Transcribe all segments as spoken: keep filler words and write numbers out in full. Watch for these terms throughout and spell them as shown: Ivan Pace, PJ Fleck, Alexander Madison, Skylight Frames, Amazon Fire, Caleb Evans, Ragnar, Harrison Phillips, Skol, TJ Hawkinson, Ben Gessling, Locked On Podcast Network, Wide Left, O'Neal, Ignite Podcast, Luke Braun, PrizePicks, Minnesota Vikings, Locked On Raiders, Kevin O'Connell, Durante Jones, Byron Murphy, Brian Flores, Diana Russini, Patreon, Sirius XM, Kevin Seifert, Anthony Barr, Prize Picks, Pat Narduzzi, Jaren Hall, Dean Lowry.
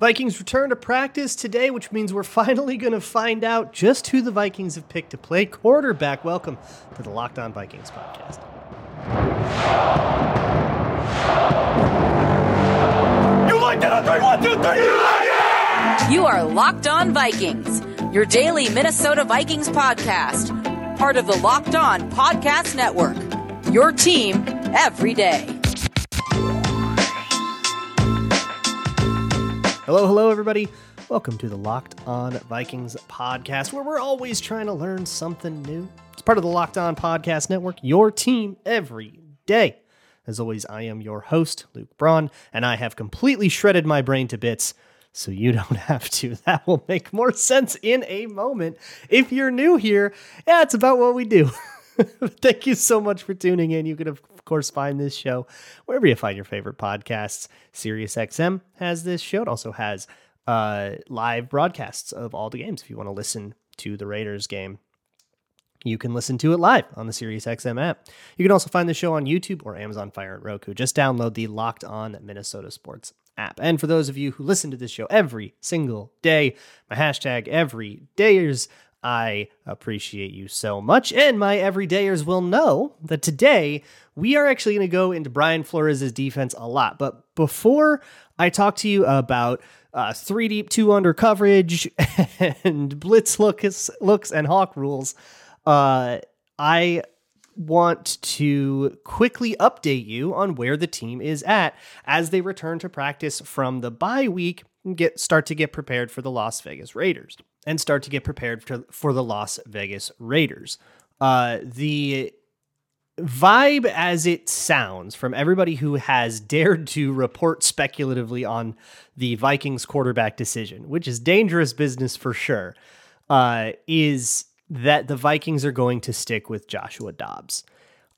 Vikings return to practice today, which means we're finally going to find out just who the Vikings have picked to play quarterback. Welcome to the Locked On Vikings podcast. You like that on three, one, two, three. You like it! You are Locked On Vikings, your daily Minnesota Vikings podcast, part of the Locked On Podcast Network, your team every day. Hello, hello, everybody. Welcome to the Locked On Vikings podcast, where we're always trying to learn something new. It's part of the Locked On Podcast Network, your team every day. As always, I am your host, Luke Braun, and I have completely shredded my brain to bits, so you don't have to. That will make more sense in a moment. If you're new here, yeah, it's about what we do. Thank you so much for tuning in. You can, of course, find this show wherever you find your favorite podcasts. Sirius X M has this show. It also has uh, live broadcasts of all the games. If you want to listen to the Raiders game, you can listen to it live on the Sirius X M app. You can also find the show on YouTube or Amazon Fire and Roku. Just download the Locked On Minnesota Sports app. And for those of you who listen to this show every single day, my hashtag every day is I appreciate you so much, and my everydayers will know that today we are actually going to go into Brian Flores' defense a lot. But before I talk to you about uh, three deep, two under coverage, and blitz looks, looks and hawk rules, uh, I want to quickly update you on where the team is at as they return to practice from the bye week and get start to get prepared for the Las Vegas Raiders. and start to get prepared for, for the Las Vegas Raiders. Uh, the vibe as it sounds from everybody who has dared to report speculatively on the Vikings quarterback decision, which is dangerous business for sure, uh, is that the Vikings are going to stick with Joshua Dobbs.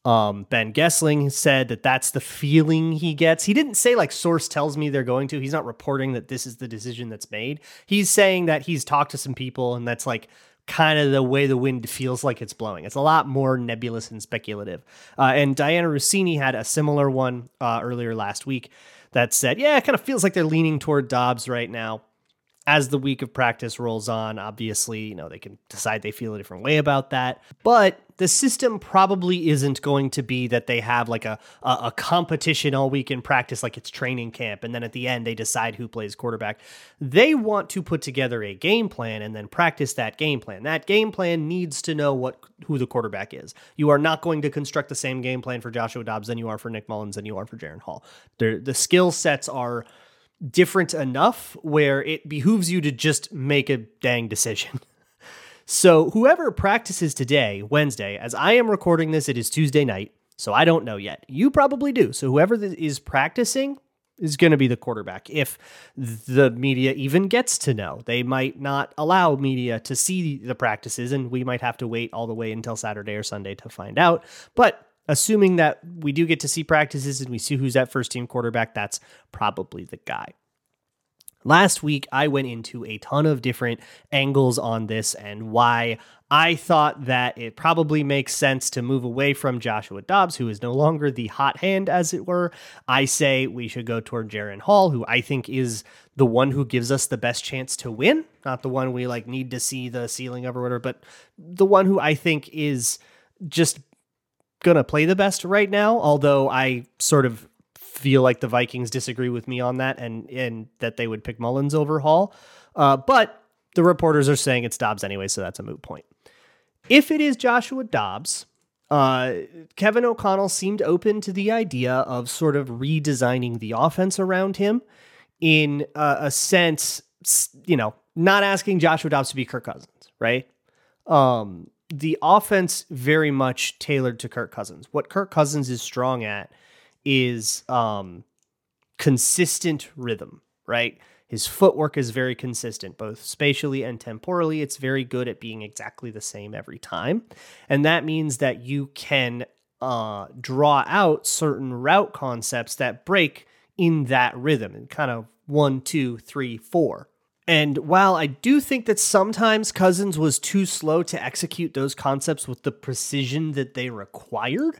Um, Ben Gessling said that that's the feeling he gets. He didn't say like source tells me they're going to. He's not reporting that this is the decision that's made. He's saying that he's talked to some people and that's like kind of the way the wind feels like it's blowing. It's a lot more nebulous and speculative. Uh, and Diana Russini had a similar one uh, earlier last week that said, yeah, it kind of feels like they're leaning toward Dobbs right now. As the week of practice rolls on, obviously, you know, they can decide they feel a different way about that. But the system probably isn't going to be that they have like a, a, a competition all week in practice, like it's training camp. And then at the end, they decide who plays quarterback. They want to put together a game plan and then practice that game plan. That game plan needs to know what who the quarterback is. You are not going to construct the same game plan for Joshua Dobbs than you are for Nick Mullins than you are for Jaren Hall. They're, the skill sets are different enough where it behooves you to just make a dang decision. So whoever practices today, Wednesday, as I am recording this, it is Tuesday night, so I don't know yet. You probably do. So whoever is practicing is going to be the quarterback. If the media even gets to know, they might not allow media to see the practices, and we might have to wait all the way until Saturday or Sunday to find out. But assuming that we do get to see practices and we see who's that first team quarterback, that's probably the guy. Last week, I went into a ton of different angles on this and why I thought that it probably makes sense to move away from Joshua Dobbs, who is no longer the hot hand, as it were. I say we should go toward Jaren Hall, who I think is the one who gives us the best chance to win, not the one we like need to see the ceiling of or whatever, but the one who I think is just going to play the best right now, although I sort of feel like the Vikings disagree with me on that and and that they would pick Mullins over Hall. Uh, but the reporters are saying it's Dobbs anyway, so that's a moot point. If it is Joshua Dobbs, uh, Kevin O'Connell seemed open to the idea of sort of redesigning the offense around him in uh, a sense, you know, not asking Joshua Dobbs to be Kirk Cousins, right? Um, the offense very much tailored to Kirk Cousins. What Kirk Cousins is strong at is um, consistent rhythm, right? His footwork is very consistent, both spatially and temporally. It's very good at being exactly the same every time. And that means that you can uh, draw out certain route concepts that break in that rhythm and kind of one, two, three, four. And while I do think that sometimes Cousins was too slow to execute those concepts with the precision that they required,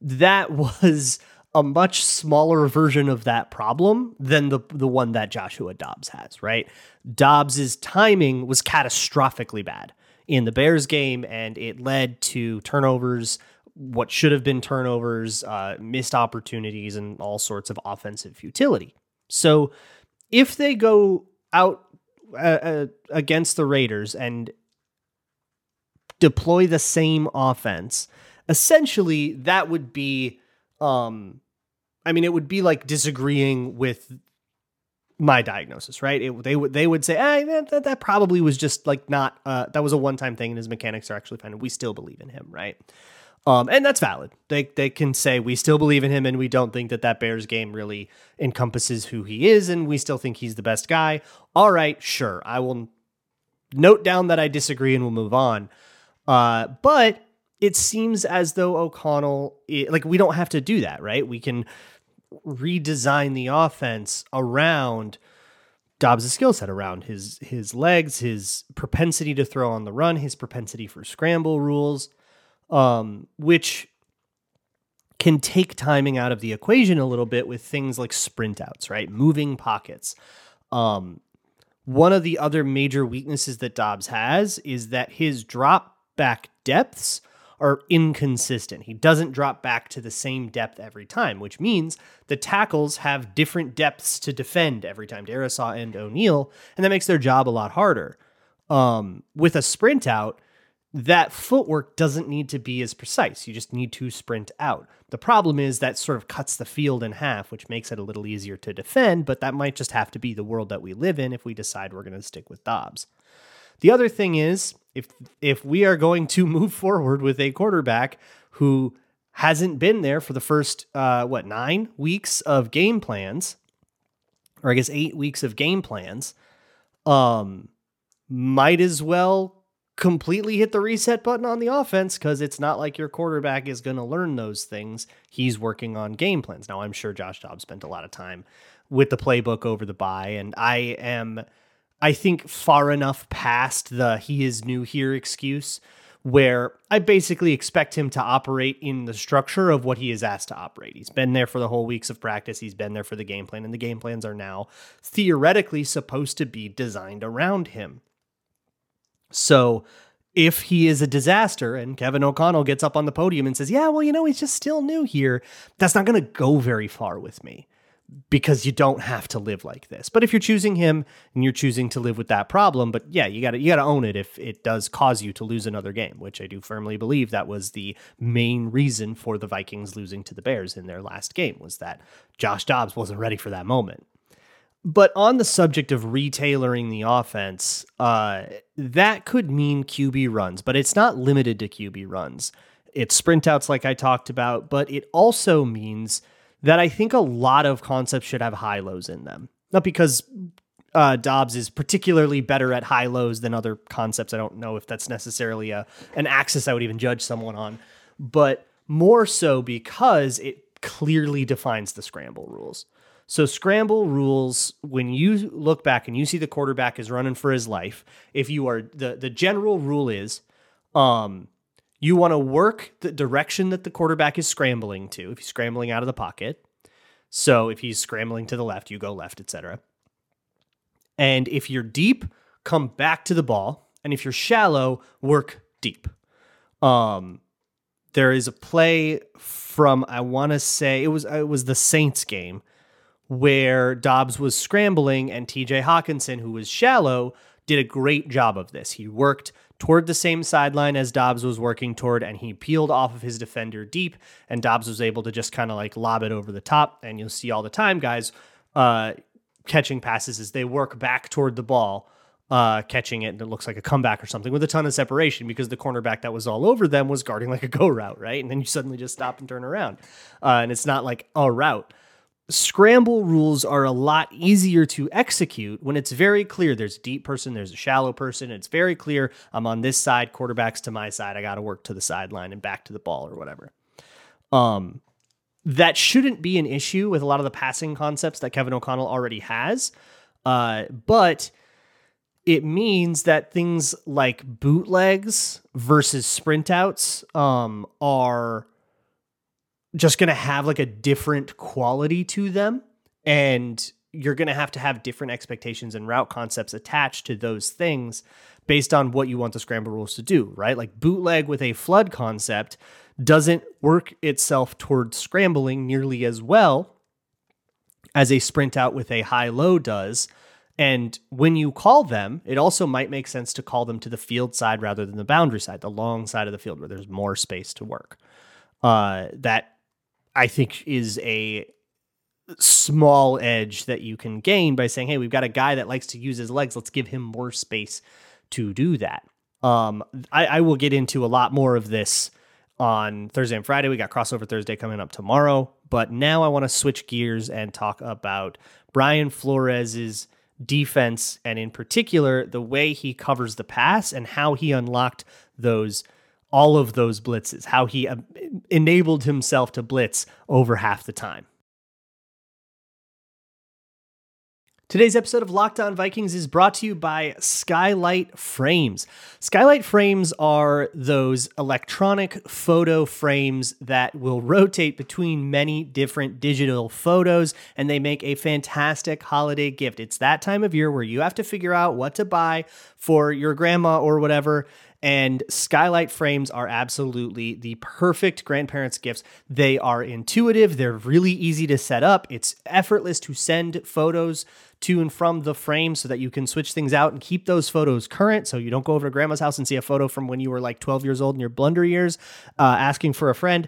that was a much smaller version of that problem than the the one that Joshua Dobbs has, right? Dobbs's timing was catastrophically bad in the Bears game, and it led to turnovers, what should have been turnovers, uh, missed opportunities, and all sorts of offensive futility. So if they go out uh, against the Raiders and deploy the same offense, essentially that would be... Um, I mean, it would be like disagreeing with my diagnosis, right? It, they would they would say, hey, that, that, that probably was just like not, uh, that was a one-time thing and his mechanics are actually fine and we still believe in him, right? Um, and that's valid. They they can say we still believe in him and we don't think that that Bears game really encompasses who he is and we still think he's the best guy. All right, sure. I will note down that I disagree and we'll move on. Uh, but it seems as though O'Connell, like, we don't have to do that, right? We can redesign the offense around Dobbs' skill set, around his his legs, his propensity to throw on the run, his propensity for scramble rules, um, which can take timing out of the equation a little bit with things like sprint outs, right? Moving pockets. Um, one of the other major weaknesses that Dobbs has is that his drop back depths are inconsistent. He doesn't drop back to the same depth every time, which means the tackles have different depths to defend every time, Darrisaw and O'Neal, and that makes their job a lot harder. Um, with a sprint out, that footwork doesn't need to be as precise. You just need to sprint out. The problem is that sort of cuts the field in half, which makes it a little easier to defend, but that might just have to be the world that we live in if we decide we're going to stick with Dobbs. The other thing is, if if we are going to move forward with a quarterback who hasn't been there for the first, uh, what, nine weeks of game plans, or I guess eight weeks of game plans, um, might as well completely hit the reset button on the offense, because it's not like your quarterback is going to learn those things. He's working on game plans. Now, I'm sure Josh Dobbs spent a lot of time with the playbook over the bye, and I am... I think far enough past the he is new here excuse where I basically expect him to operate in the structure of what he is asked to operate. He's been there for the whole weeks of practice. He's been there for the game plan, and the game plans are now theoretically supposed to be designed around him. So if he is a disaster and Kevin O'Connell gets up on the podium and says, yeah, well, you know, he's just still new here, that's not going to go very far with me, because you don't have to live like this. But if you're choosing him and you're choosing to live with that problem, but yeah, you gotta, you gotta own it if it does cause you to lose another game, which I do firmly believe that was the main reason for the Vikings losing to the Bears in their last game, was that Josh Dobbs wasn't ready for that moment. But on the subject of retailoring the offense, uh, that could mean Q B runs, but it's not limited to Q B runs. It's sprint outs like I talked about, but it also means that I think a lot of concepts should have high lows in them. Not because uh, Dobbs is particularly better at high lows than other concepts. I don't know if that's necessarily a, an axis I would even judge someone on, but more so because it clearly defines the scramble rules. So scramble rules, when you look back and you see the quarterback is running for his life, if you are, the, the general rule is, um, you want to work the direction that the quarterback is scrambling to. If he's scrambling out of the pocket, so if he's scrambling to the left, you go left, et cetera. And if you're deep, come back to the ball. And if you're shallow, work deep. Um, there is a play from, I want to say, it was it was the Saints game where Dobbs was scrambling and T J Hawkinson, who was shallow, did a great job of this. He worked toward the same sideline as Dobbs was working toward, and he peeled off of his defender deep, and Dobbs was able to just kind of like lob it over the top. And you'll see all the time guys uh, catching passes as they work back toward the ball, uh, catching it, and it looks like a comeback or something with a ton of separation because the cornerback that was all over them was guarding like a go route, right? And then you suddenly just stop and turn around, uh, and it's not like a route. Scramble rules are a lot easier to execute when it's very clear there's a deep person, there's a shallow person. It's very clear I'm on this side, quarterback's to my side. I got to work to the sideline and back to the ball or whatever. Um, that shouldn't be an issue with a lot of the passing concepts that Kevin O'Connell already has. Uh, but it means that things like bootlegs versus sprint outs um, are just going to have like a different quality to them. And you're going to have to have different expectations and route concepts attached to those things based on what you want the scramble rules to do, right? Like bootleg with a flood concept doesn't work itself towards scrambling nearly as well as a sprint out with a high-low does. And when you call them, it also might make sense to call them to the field side rather than the boundary side, the long side of the field where there's more space to work. Uh, that I think is a small edge that you can gain by saying, hey, we've got a guy that likes to use his legs. Let's give him more space to do that. Um, I, I will get into a lot more of this on Thursday and Friday. We got crossover Thursday coming up tomorrow, but now I want to switch gears and talk about Brian Flores's defense, and in particular, the way he covers the pass and how he unlocked those, all of those blitzes, how he uh, enabled himself to blitz over half the time. Today's episode of Locked On Vikings is brought to you by Skylight Frames. Skylight Frames are those electronic photo frames that will rotate between many different digital photos, and they make a fantastic holiday gift. It's that time of year where you have to figure out what to buy for your grandma or whatever, and Skylight Frames are absolutely the perfect grandparents' gifts. They are intuitive. They're really easy to set up. It's effortless to send photos to and from the frame so that you can switch things out and keep those photos current, so you don't go over to grandma's house and see a photo from when you were like twelve years old in your blunder years uh, asking for a friend.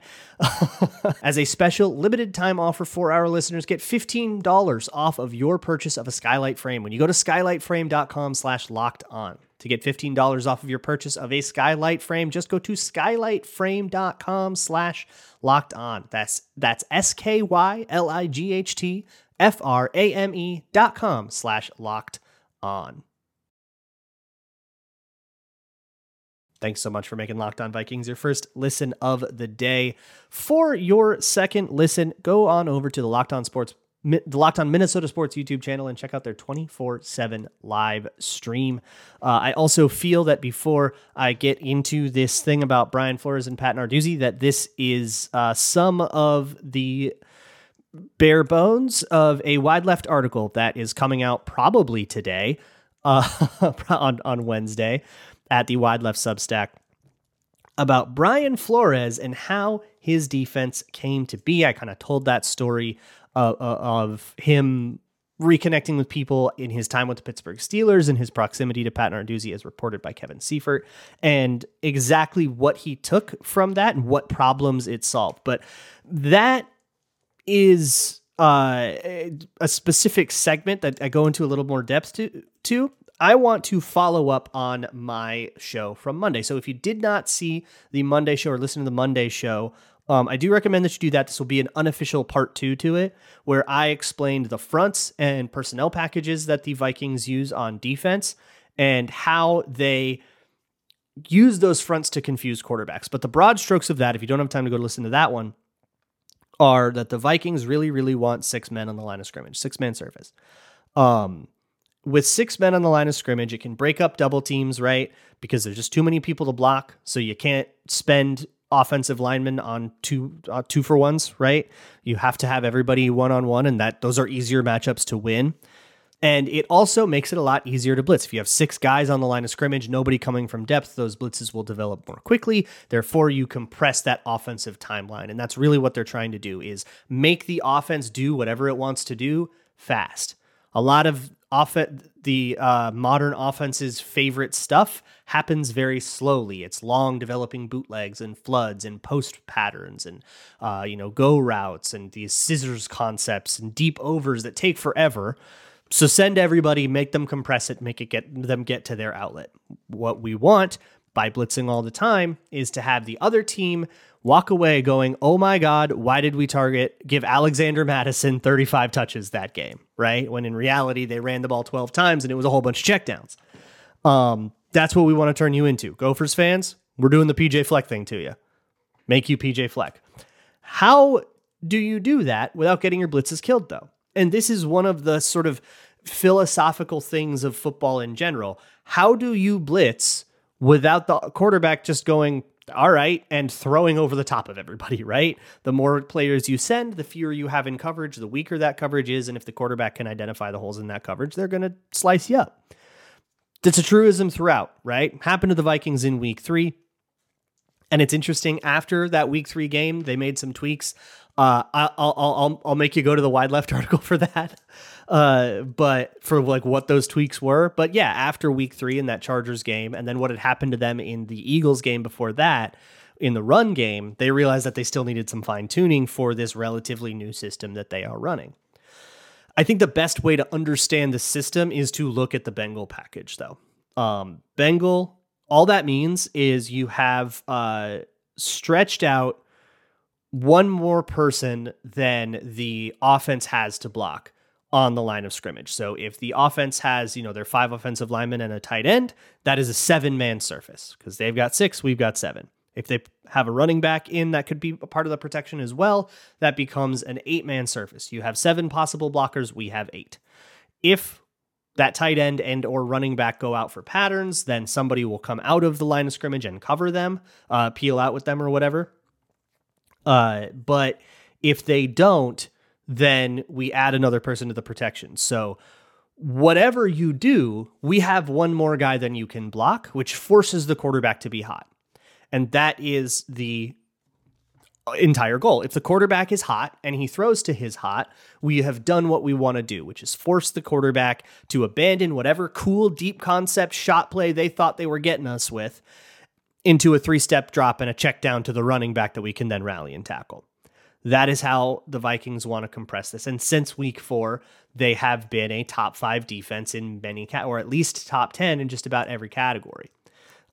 As a special limited time offer for our listeners, get fifteen dollars off of your purchase of a Skylight Frame when you go to skylight frame dot com slash locked on. To get fifteen dollars off of your purchase of a Skylight Frame, just go to skylight frame dot com slash locked on. That's, that's S-K-Y-L-I-G-H-T-F-R-A-M-E dot com slash locked on. Thanks so much for making Locked On Vikings your first listen of the day. For your second listen, go on over to the Locked On Sports the Locked On Minnesota Sports YouTube channel and check out their twenty-four seven live stream. Uh, I also feel that before I get into this thing about Brian Flores and Pat Narduzzi, that this is uh, some of the bare bones of a Wide Left article that is coming out probably today uh, on, on Wednesday at the Wide Left Substack about Brian Flores and how his defense came to be. I kind of told that story Uh, of him reconnecting with people in his time with the Pittsburgh Steelers and his proximity to Pat Narduzzi as reported by Kevin Seifert, and exactly what he took from that and what problems it solved. But that is uh, a specific segment that I go into a little more depth to, to. I want to follow up on my show from Monday. So if you did not see the Monday show or listen to the Monday show, Um, I do recommend that you do that. This will be an unofficial part two to it, where I explained the fronts and personnel packages that the Vikings use on defense and how they use those fronts to confuse quarterbacks. But the broad strokes of that, if you don't have time to go listen to that one, are that the Vikings really, really want six men on the line of scrimmage, six-man service. Um, with six men on the line of scrimmage, it can break up double teams, right? Because there's just too many people to block, so you can't spend offensive linemen on two uh, two for ones, right? You have to have everybody one-on-one, and that those are easier matchups to win. And it also makes it a lot easier to blitz. If you have six guys on the line of scrimmage, nobody coming from depth, those blitzes will develop more quickly. Therefore, you compress that offensive timeline. And that's really what they're trying to do, is make the offense do whatever it wants to do fast. A lot of off- the uh, modern offense's favorite stuff happens very slowly. It's long developing bootlegs and floods and post patterns and, uh, you know, go routes and these scissors concepts and deep overs that take forever. So send everybody, make them compress it, make it get them get to their outlet. What we want by blitzing all the time is to have the other team walk away going, oh my God, why did we target, give Alexander Madison thirty-five touches that game, right? When in reality, they ran the ball twelve times and it was a whole bunch of checkdowns. Um, that's what we want to turn you into. Gophers fans, we're doing the P J Fleck thing to you. Make you P J Fleck. How do you do that without getting your blitzes killed, though? And this is one of the sort of philosophical things of football in general. How do you blitz without the quarterback just going, all right, and throwing over the top of everybody, right? The more players you send, the fewer you have in coverage, the weaker that coverage is, and if the quarterback can identify the holes in that coverage, they're going to slice you up. That's a truism throughout, right? Happened to the Vikings in week three, and it's interesting, after that week three game, they made some tweaks. Uh, I'll, I'll, I'll make you go to the Wide Left article for that, uh, but for like what those tweaks were. But yeah, after week three in that Chargers game, and then what had happened to them in the Eagles game before that, in the run game, they realized that they still needed some fine tuning for this relatively new system that they are running. I think the best way to understand the system is to look at the Bengal package, though. Um, Bengal, all that means is you have uh, stretched out one more person than the offense has to block on the line of scrimmage. So if the offense has, you know, their five offensive linemen and a tight end, that is a seven man surface because they've got six, we've got seven. If they have a running back in, that could be a part of the protection as well. That becomes an eight man surface. You have seven possible blockers. We have eight. If that tight end and or running back go out for patterns, then somebody will come out of the line of scrimmage and cover them, uh, peel out with them or whatever. Uh, but if they don't, then we add another person to the protection. So whatever you do, we have one more guy than you can block, which forces the quarterback to be hot. And that is the entire goal. If the quarterback is hot and he throws to his hot, we have done what we want to do, which is force the quarterback to abandon whatever cool, deep concept shot play they thought they were getting us with into a three-step drop and a check down to the running back that we can then rally and tackle. That is how the Vikings want to compress this. And since week four, they have been a top five defense in many, cat or at least top ten in just about every category.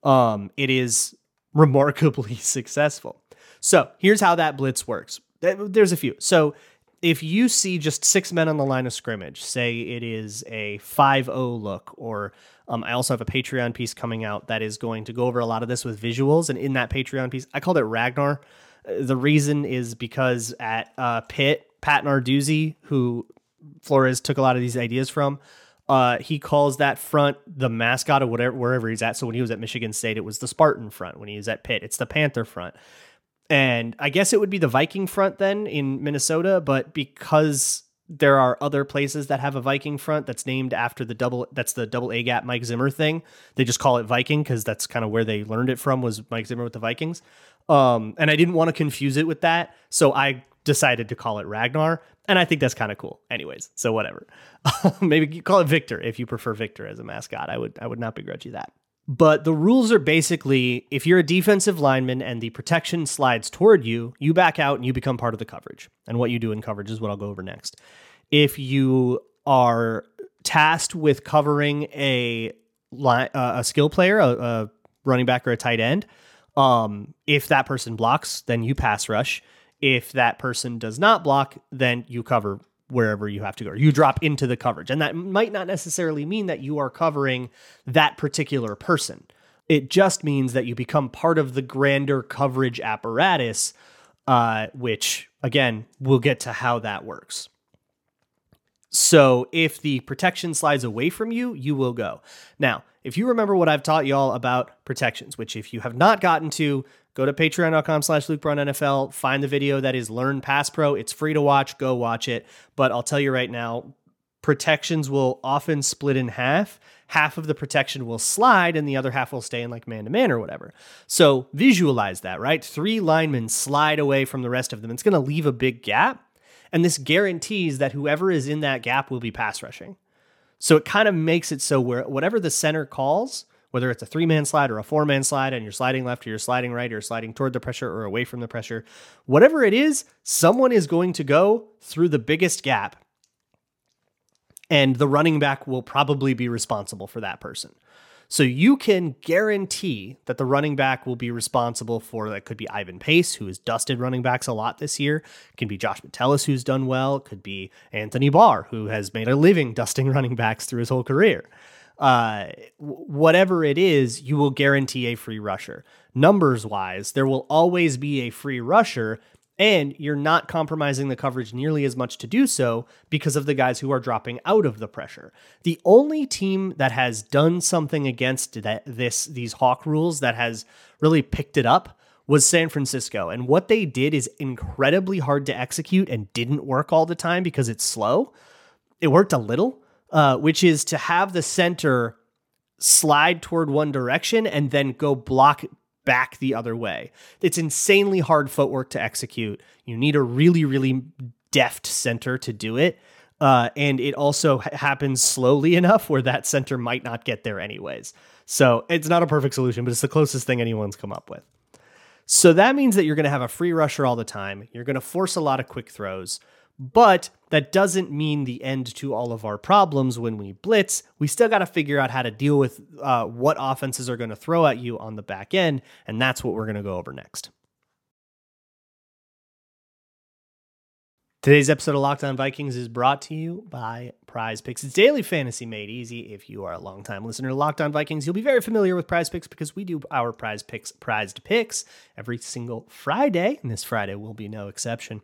Um, it is remarkably successful. So here's how that blitz works. There's a few. So if you see just six men on the line of scrimmage, say it is a five oh look, or Um, I also have a Patreon piece coming out that is going to go over a lot of this with visuals. And in that Patreon piece, I called it Ragnar. The reason is because at uh, Pitt, Pat Narduzzi, who Flores took a lot of these ideas from, uh, he calls that front the mascot of whatever, wherever he's at. So when he was at Michigan State, it was the Spartan front. When he was at Pitt, it's the Panther front. And I guess it would be the Viking front then in Minnesota, but because there are other places that have a Viking front that's named after the double, that's the double A gap Mike Zimmer thing. They just call it Viking because that's kind of where they learned it from, was Mike Zimmer with the Vikings. Um, and I didn't want to confuse it with that. So I decided to call it Ragnar. And I think that's kind of cool anyways. So whatever, maybe you call it Victor if you prefer Victor as a mascot. I would, I would not begrudge you that. But the rules are basically, if you're a defensive lineman and the protection slides toward you, you back out and you become part of the coverage. And what you do in coverage is what I'll go over next. If you are tasked with covering a line, uh, a skill player, a, a running back or a tight end, um, if that person blocks, then you pass rush. If that person does not block, then you cover wherever you have to go, or you drop into the coverage. And that might not necessarily mean that you are covering that particular person. It just means that you become part of the grander coverage apparatus, uh, which again, we'll get to how that works. So if the protection slides away from you, you will go. Now, if you remember what I've taught y'all about protections, which if you have not gotten to, go to patreon.com slash Luke Braun NFL, find the video that is Learn Pass Pro. It's free to watch. Go watch it. But I'll tell you right now, protections will often split in half. Half of the protection will slide and the other half will stay in like man-to-man or whatever. So visualize that, right? Three linemen slide away from the rest of them. It's going to leave a big gap. And this guarantees that whoever is in that gap will be pass rushing. So it kind of makes it so where whatever the center calls, whether it's a three-man slide or a four-man slide, and you're sliding left or you're sliding right or you're sliding toward the pressure or away from the pressure, whatever it is, someone is going to go through the biggest gap, and the running back will probably be responsible for that person. So you can guarantee that the running back will be responsible for, that could be Ivan Pace, who has dusted running backs a lot this year. It can be Josh Metellus, who's done well. It could be Anthony Barr, who has made a living dusting running backs through his whole career. Uh, whatever it is, you will guarantee a free rusher. Numbers wise, there will always be a free rusher, and you're not compromising the coverage nearly as much to do so because of the guys who are dropping out of the pressure. The only team that has done something against that, this, these Hawk rules, that has really picked it up was San Francisco. And what they did is incredibly hard to execute and didn't work all the time because it's slow. It worked a little, uh, which is to have the center slide toward one direction and then go block back the other way. It's insanely hard footwork to execute. You need a really, really deft center to do it. Uh, and it also ha- happens slowly enough where that center might not get there anyways. So it's not a perfect solution, but it's the closest thing anyone's come up with. So that means that you're going to have a free rusher all the time. You're going to force a lot of quick throws, but that doesn't mean the end to all of our problems when we blitz. We still got to figure out how to deal with uh, what offenses are going to throw at you on the back end, and that's what we're going to go over next. Today's episode of Locked On Vikings is brought to you by Prize Picks. It's daily fantasy made easy. If you are a longtime listener to Locked On Vikings, you'll be very familiar with Prize Picks because we do our Prize Picks prized picks every single Friday, and this Friday will be no exception.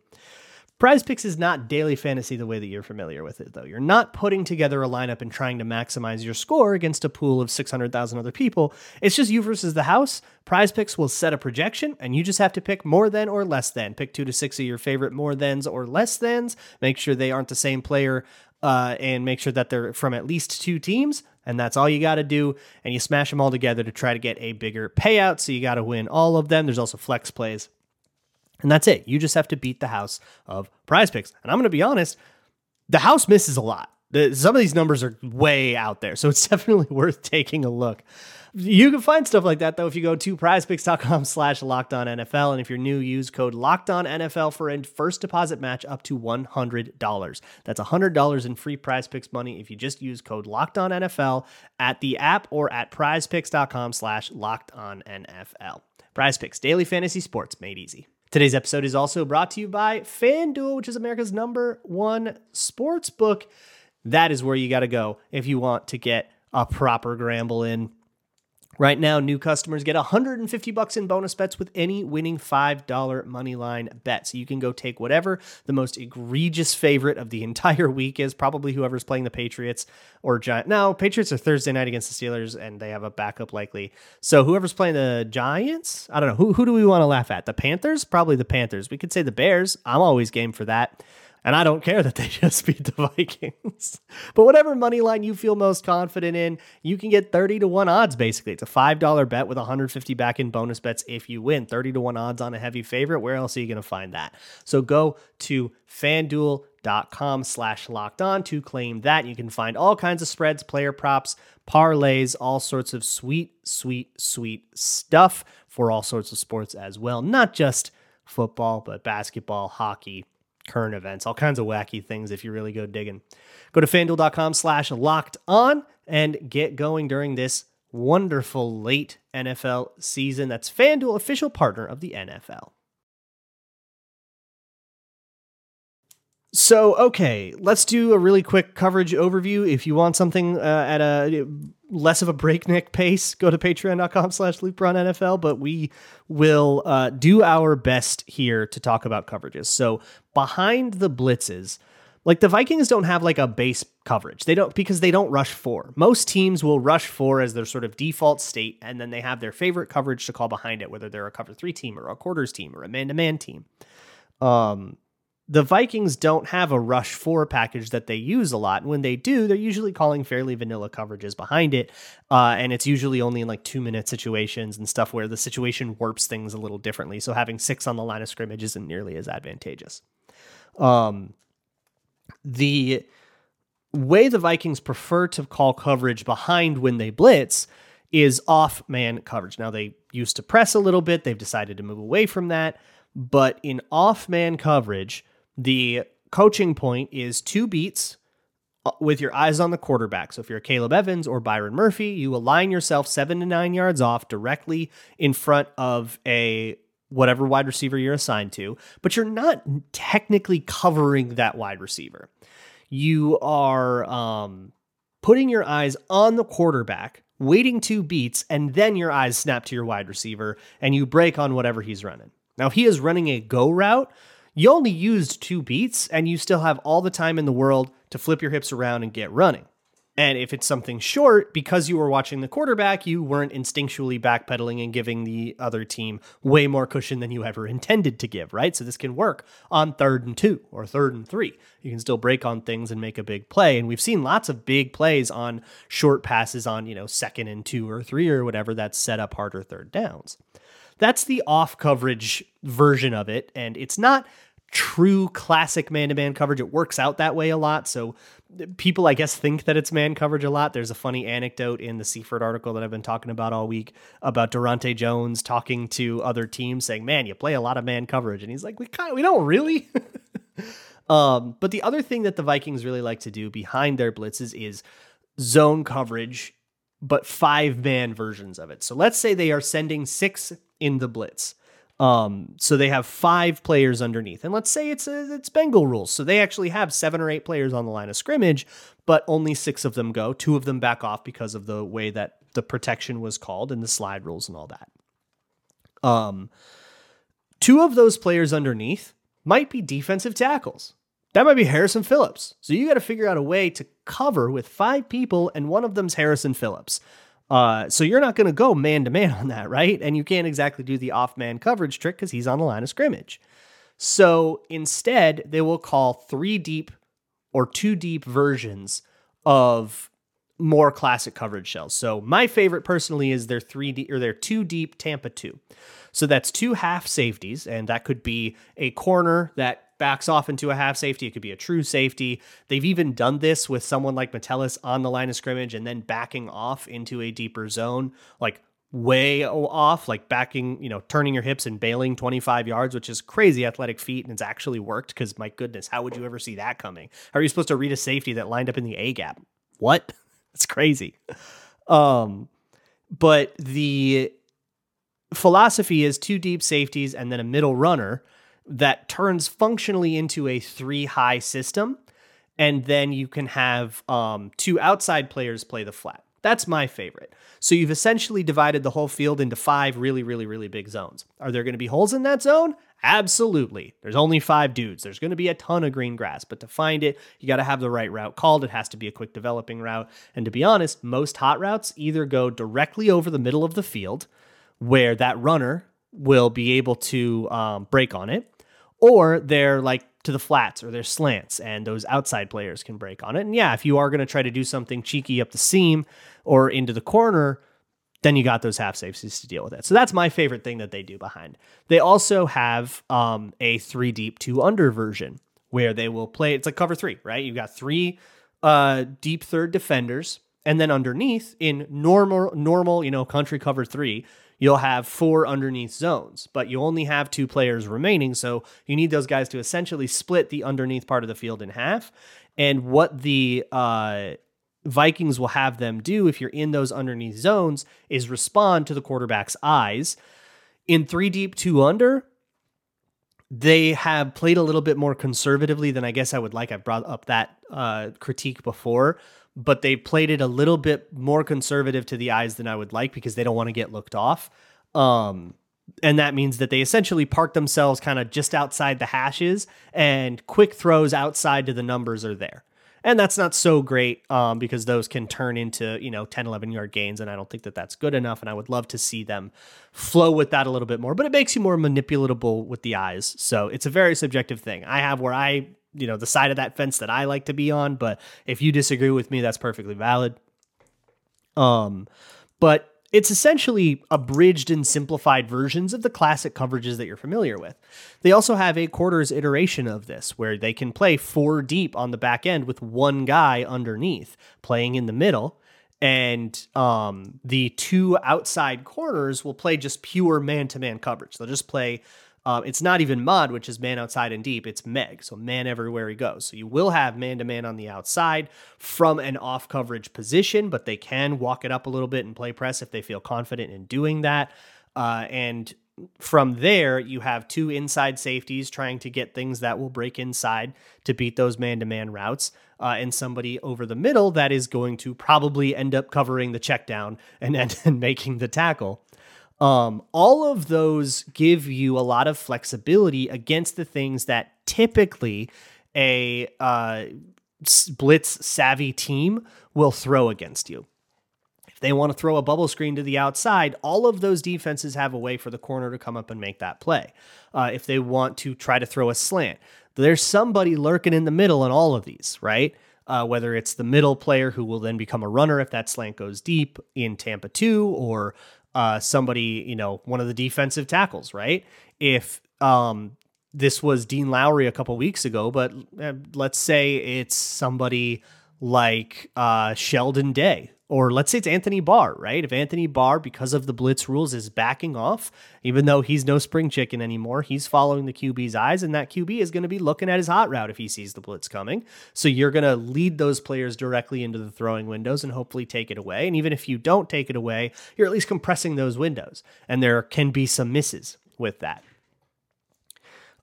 Prize Picks is not daily fantasy the way that you're familiar with it, though. You're not putting together a lineup and trying to maximize your score against a pool of six hundred thousand other people. It's just you versus the house. Prize Picks will set a projection, and you just have to pick more than or less than. Pick two to six of your favorite more thans or less thans. Make sure they aren't the same player, uh, and make sure that they're from at least two teams. And that's all you got to do. And you smash them all together to try to get a bigger payout. So you got to win all of them. There's also flex plays. And that's it. You just have to beat the house of Prize Picks. And I'm going to be honest, the house misses a lot. The, some of these numbers are way out there. So it's definitely worth taking a look. You can find stuff like that, though, if you go to prizepicks.com slash LockedOnNFL. And if you're new, use code LockedOnNFL for a first deposit match up to one hundred dollars. That's one hundred dollars in free Prize Picks money if you just use code LockedOnNFL at the app or at prizepicks.com slash LockedOnNFL. Prize Picks, daily fantasy sports made easy. Today's episode is also brought to you by FanDuel, which is America's number one sports book. That is where you got to go if you want to get a proper gamble in. Right now, new customers get one hundred fifty bucks in bonus bets with any winning five dollar Moneyline bet. So you can go take whatever the most egregious favorite of the entire week is, probably whoever's playing the Patriots or Giants. No, Patriots are Thursday night against the Steelers, and they have a backup likely. So whoever's playing the Giants, I don't know. Who, who do we want to laugh at? The Panthers? Probably the Panthers. We could say the Bears. I'm always game for that. And I don't care that they just beat the Vikings. But whatever money line you feel most confident in, you can get thirty to one odds, basically. It's a five dollar bet with one hundred fifty back in bonus bets if you win. thirty to one odds on a heavy favorite. Where else are you going to find that? So go to FanDuel.com slash locked on to claim that. You can find all kinds of spreads, player props, parlays, all sorts of sweet, sweet, sweet stuff for all sorts of sports as well. Not just football, but basketball, hockey, current events, all kinds of wacky things if you really go digging. Go to FanDuel.com slash locked on and get going during this wonderful late N F L season. That's FanDuel, official partner of the N F L. So, okay, let's do a really quick coverage overview. If you want something uh, at a less of a breakneck pace, go to patreon.com slash Luke Braun NFL, but we will uh, do our best here to talk about coverages. So behind the blitzes, like the Vikings don't have like a base coverage. They don't, because they don't rush four. Most teams will rush four as their sort of default state, and then they have their favorite coverage to call behind it, whether they're a cover three team or a quarters team or a man-to-man team. Um... The Vikings don't have a rush four package that they use a lot. And when they do, they're usually calling fairly vanilla coverages behind it. Uh, and it's usually only in like two minute situations and stuff where the situation warps things a little differently. So having six on the line of scrimmage isn't nearly as advantageous. Um, the way the Vikings prefer to call coverage behind when they blitz is off man coverage. Now they used to press a little bit. They've decided to move away from that, but in off man coverage, the coaching point is two beats with your eyes on the quarterback. So if you're Caleb Evans or Byron Murphy, you align yourself seven to nine yards off directly in front of a whatever wide receiver you're assigned to, but you're not technically covering that wide receiver. You are um, putting your eyes on the quarterback, waiting two beats, and then your eyes snap to your wide receiver and you break on whatever he's running. Now, if he is running a go route, you only used two beats and you still have all the time in the world to flip your hips around and get running. And if it's something short, because you were watching the quarterback, you weren't instinctually backpedaling and giving the other team way more cushion than you ever intended to give, right? So this can work on third and two or third and three. You can still break on things and make a big play. And we've seen lots of big plays on short passes on, you know, second and two or three or whatever that's set up harder third downs. That's the off coverage version of it. And it's not true classic man-to-man coverage. It works out that way a lot. So people, I guess, think that it's man coverage a lot. There's a funny anecdote in the Seifert article that I've been talking about all week about Durante Jones talking to other teams saying, man, you play a lot of man coverage. And he's like, we kind of, we don't really. um, but the other thing that the Vikings really like to do behind their blitzes is zone coverage, but five man versions of it. So let's say they are sending six in the blitz. Um, so they have five players underneath, and let's say it's a, it's Bengal rules. So they actually have seven or eight players on the line of scrimmage, but only six of them go. Two of them back off because of the way that the protection was called and the slide rules and all that. Um, two of those players underneath might be defensive tackles. That might be Harrison Phillips. So you got to figure out a way to cover with five people, and one of them's Harrison Phillips. Uh, so you're not going to go man-to-man on that, right? And you can't exactly do the off-man coverage trick because he's on the line of scrimmage. So instead, they will call three deep or two deep versions of more classic coverage shells. So my favorite personally is their three deep or their two deep Tampa two. So that's two half safeties, and that could be a corner that backs off into a half safety. It could be a true safety. They've even done this with someone like Metellus on the line of scrimmage and then backing off into a deeper zone, like way off, like backing, you know, turning your hips and bailing twenty-five yards, which is crazy athletic feat. And it's actually worked because, my goodness, how would you ever see that coming? How are you supposed to read a safety that lined up in the A gap? What? It's crazy. Um, but the philosophy is two deep safeties and then a middle runner that turns functionally into a three high system. And then you can have um, two outside players play the flat. That's my favorite. So you've essentially divided the whole field into five really, really, really big zones. Are there going to be holes in that zone? Absolutely. There's only five dudes. There's going to be a ton of green grass, but to find it, you got to have the right route called. It has to be a quick developing route. And to be honest, most hot routes either go directly over the middle of the field where that runner will be able to um, break on it, or they're like to the flats or their slants, and those outside players can break on it. And yeah, if you are going to try to do something cheeky up the seam or into the corner, then you got those half safeties to deal with it. So that's my favorite thing that they do behind. They also have um, a three deep, two under version where they will play. It's like cover three, right? You've got three uh, deep third defenders, and then underneath in normal, normal, you know, country cover three, you'll have four underneath zones, but you only have two players remaining. So you need those guys to essentially split the underneath part of the field in half. And what the uh, Vikings will have them do if you're in those underneath zones is respond to the quarterback's eyes. In three deep, two under, they have played a little bit more conservatively than I guess I would like. I've brought up that uh, critique before, but they played it a little bit more conservative to the eyes than I would like because they don't want to get looked off. Um, and that means that they essentially park themselves kind of just outside the hashes, and quick throws outside to the numbers are there. And that's not so great um, because those can turn into, you know, ten, eleven yard gains. And I don't think that that's good enough. And I would love to see them flow with that a little bit more, but it makes you more manipulatable with the eyes. So it's a very subjective thing. I have where I, you know, the side of that fence that I like to be on. But if you disagree with me, that's perfectly valid. Um, but it's essentially abridged and simplified versions of the classic coverages that you're familiar with. They also have a quarters iteration of this where they can play four deep on the back end with one guy underneath playing in the middle. And um, the two outside corners will play just pure man-to-man coverage. They'll just play Uh, it's not even mod, which is man outside and deep. It's meg, so man everywhere he goes. So you will have man-to-man on the outside from an off-coverage position, but they can walk it up a little bit and play press if they feel confident in doing that. Uh, and from there, you have two inside safeties trying to get things that will break inside to beat those man-to-man routes, uh, and somebody over the middle that is going to probably end up covering the check down and, and, and making the tackle. Um, all of those give you a lot of flexibility against the things that typically a uh, blitz savvy team will throw against you. If they want to throw a bubble screen to the outside, all of those defenses have a way for the corner to come up and make that play. Uh, if they want to try to throw a slant, there's somebody lurking in the middle in all of these, right? Uh, whether it's the middle player who will then become a runner if that slant goes deep in Tampa two, or uh, somebody, you know, one of the defensive tackles, right? If um, this was Dean Lowry a couple weeks ago, but uh, let's say it's somebody like uh, Sheldon Day, or let's say it's Anthony Barr, right? If Anthony Barr, because of the blitz rules, is backing off, even though he's no spring chicken anymore, he's following the Q B's eyes, and that Q B is going to be looking at his hot route if he sees the blitz coming. So you're going to lead those players directly into the throwing windows and hopefully take it away. And even if you don't take it away, you're at least compressing those windows, and there can be some misses with that.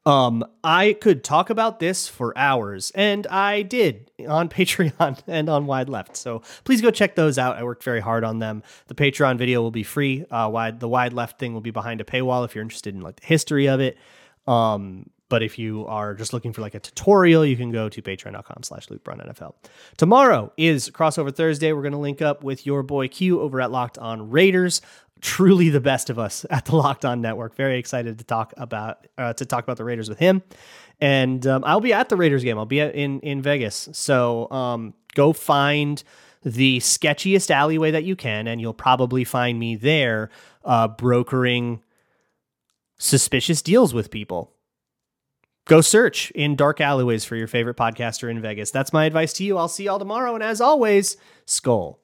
Um, I could talk about this for hours, and I did on Patreon and on Wide Left. So please go check those out. I worked very hard on them. The Patreon video will be free. Uh, wide, the Wide Left thing will be behind a paywall if you're interested in like the history of it. Um, but if you are just looking for like a tutorial, you can go to patreon.com slash Luke Braun NFL. Tomorrow is Crossover Thursday. We're going to link up with your boy Q over at Locked On Raiders. Truly the best of us at the Locked On Network. Very excited to talk about uh, to talk about the Raiders with him. And um, I'll be at the Raiders game. I'll be in, in Vegas. So um, go find the sketchiest alleyway that you can, and you'll probably find me there uh, brokering suspicious deals with people. Go search in dark alleyways for your favorite podcaster in Vegas. That's my advice to you. I'll see y'all tomorrow. And as always, Skol.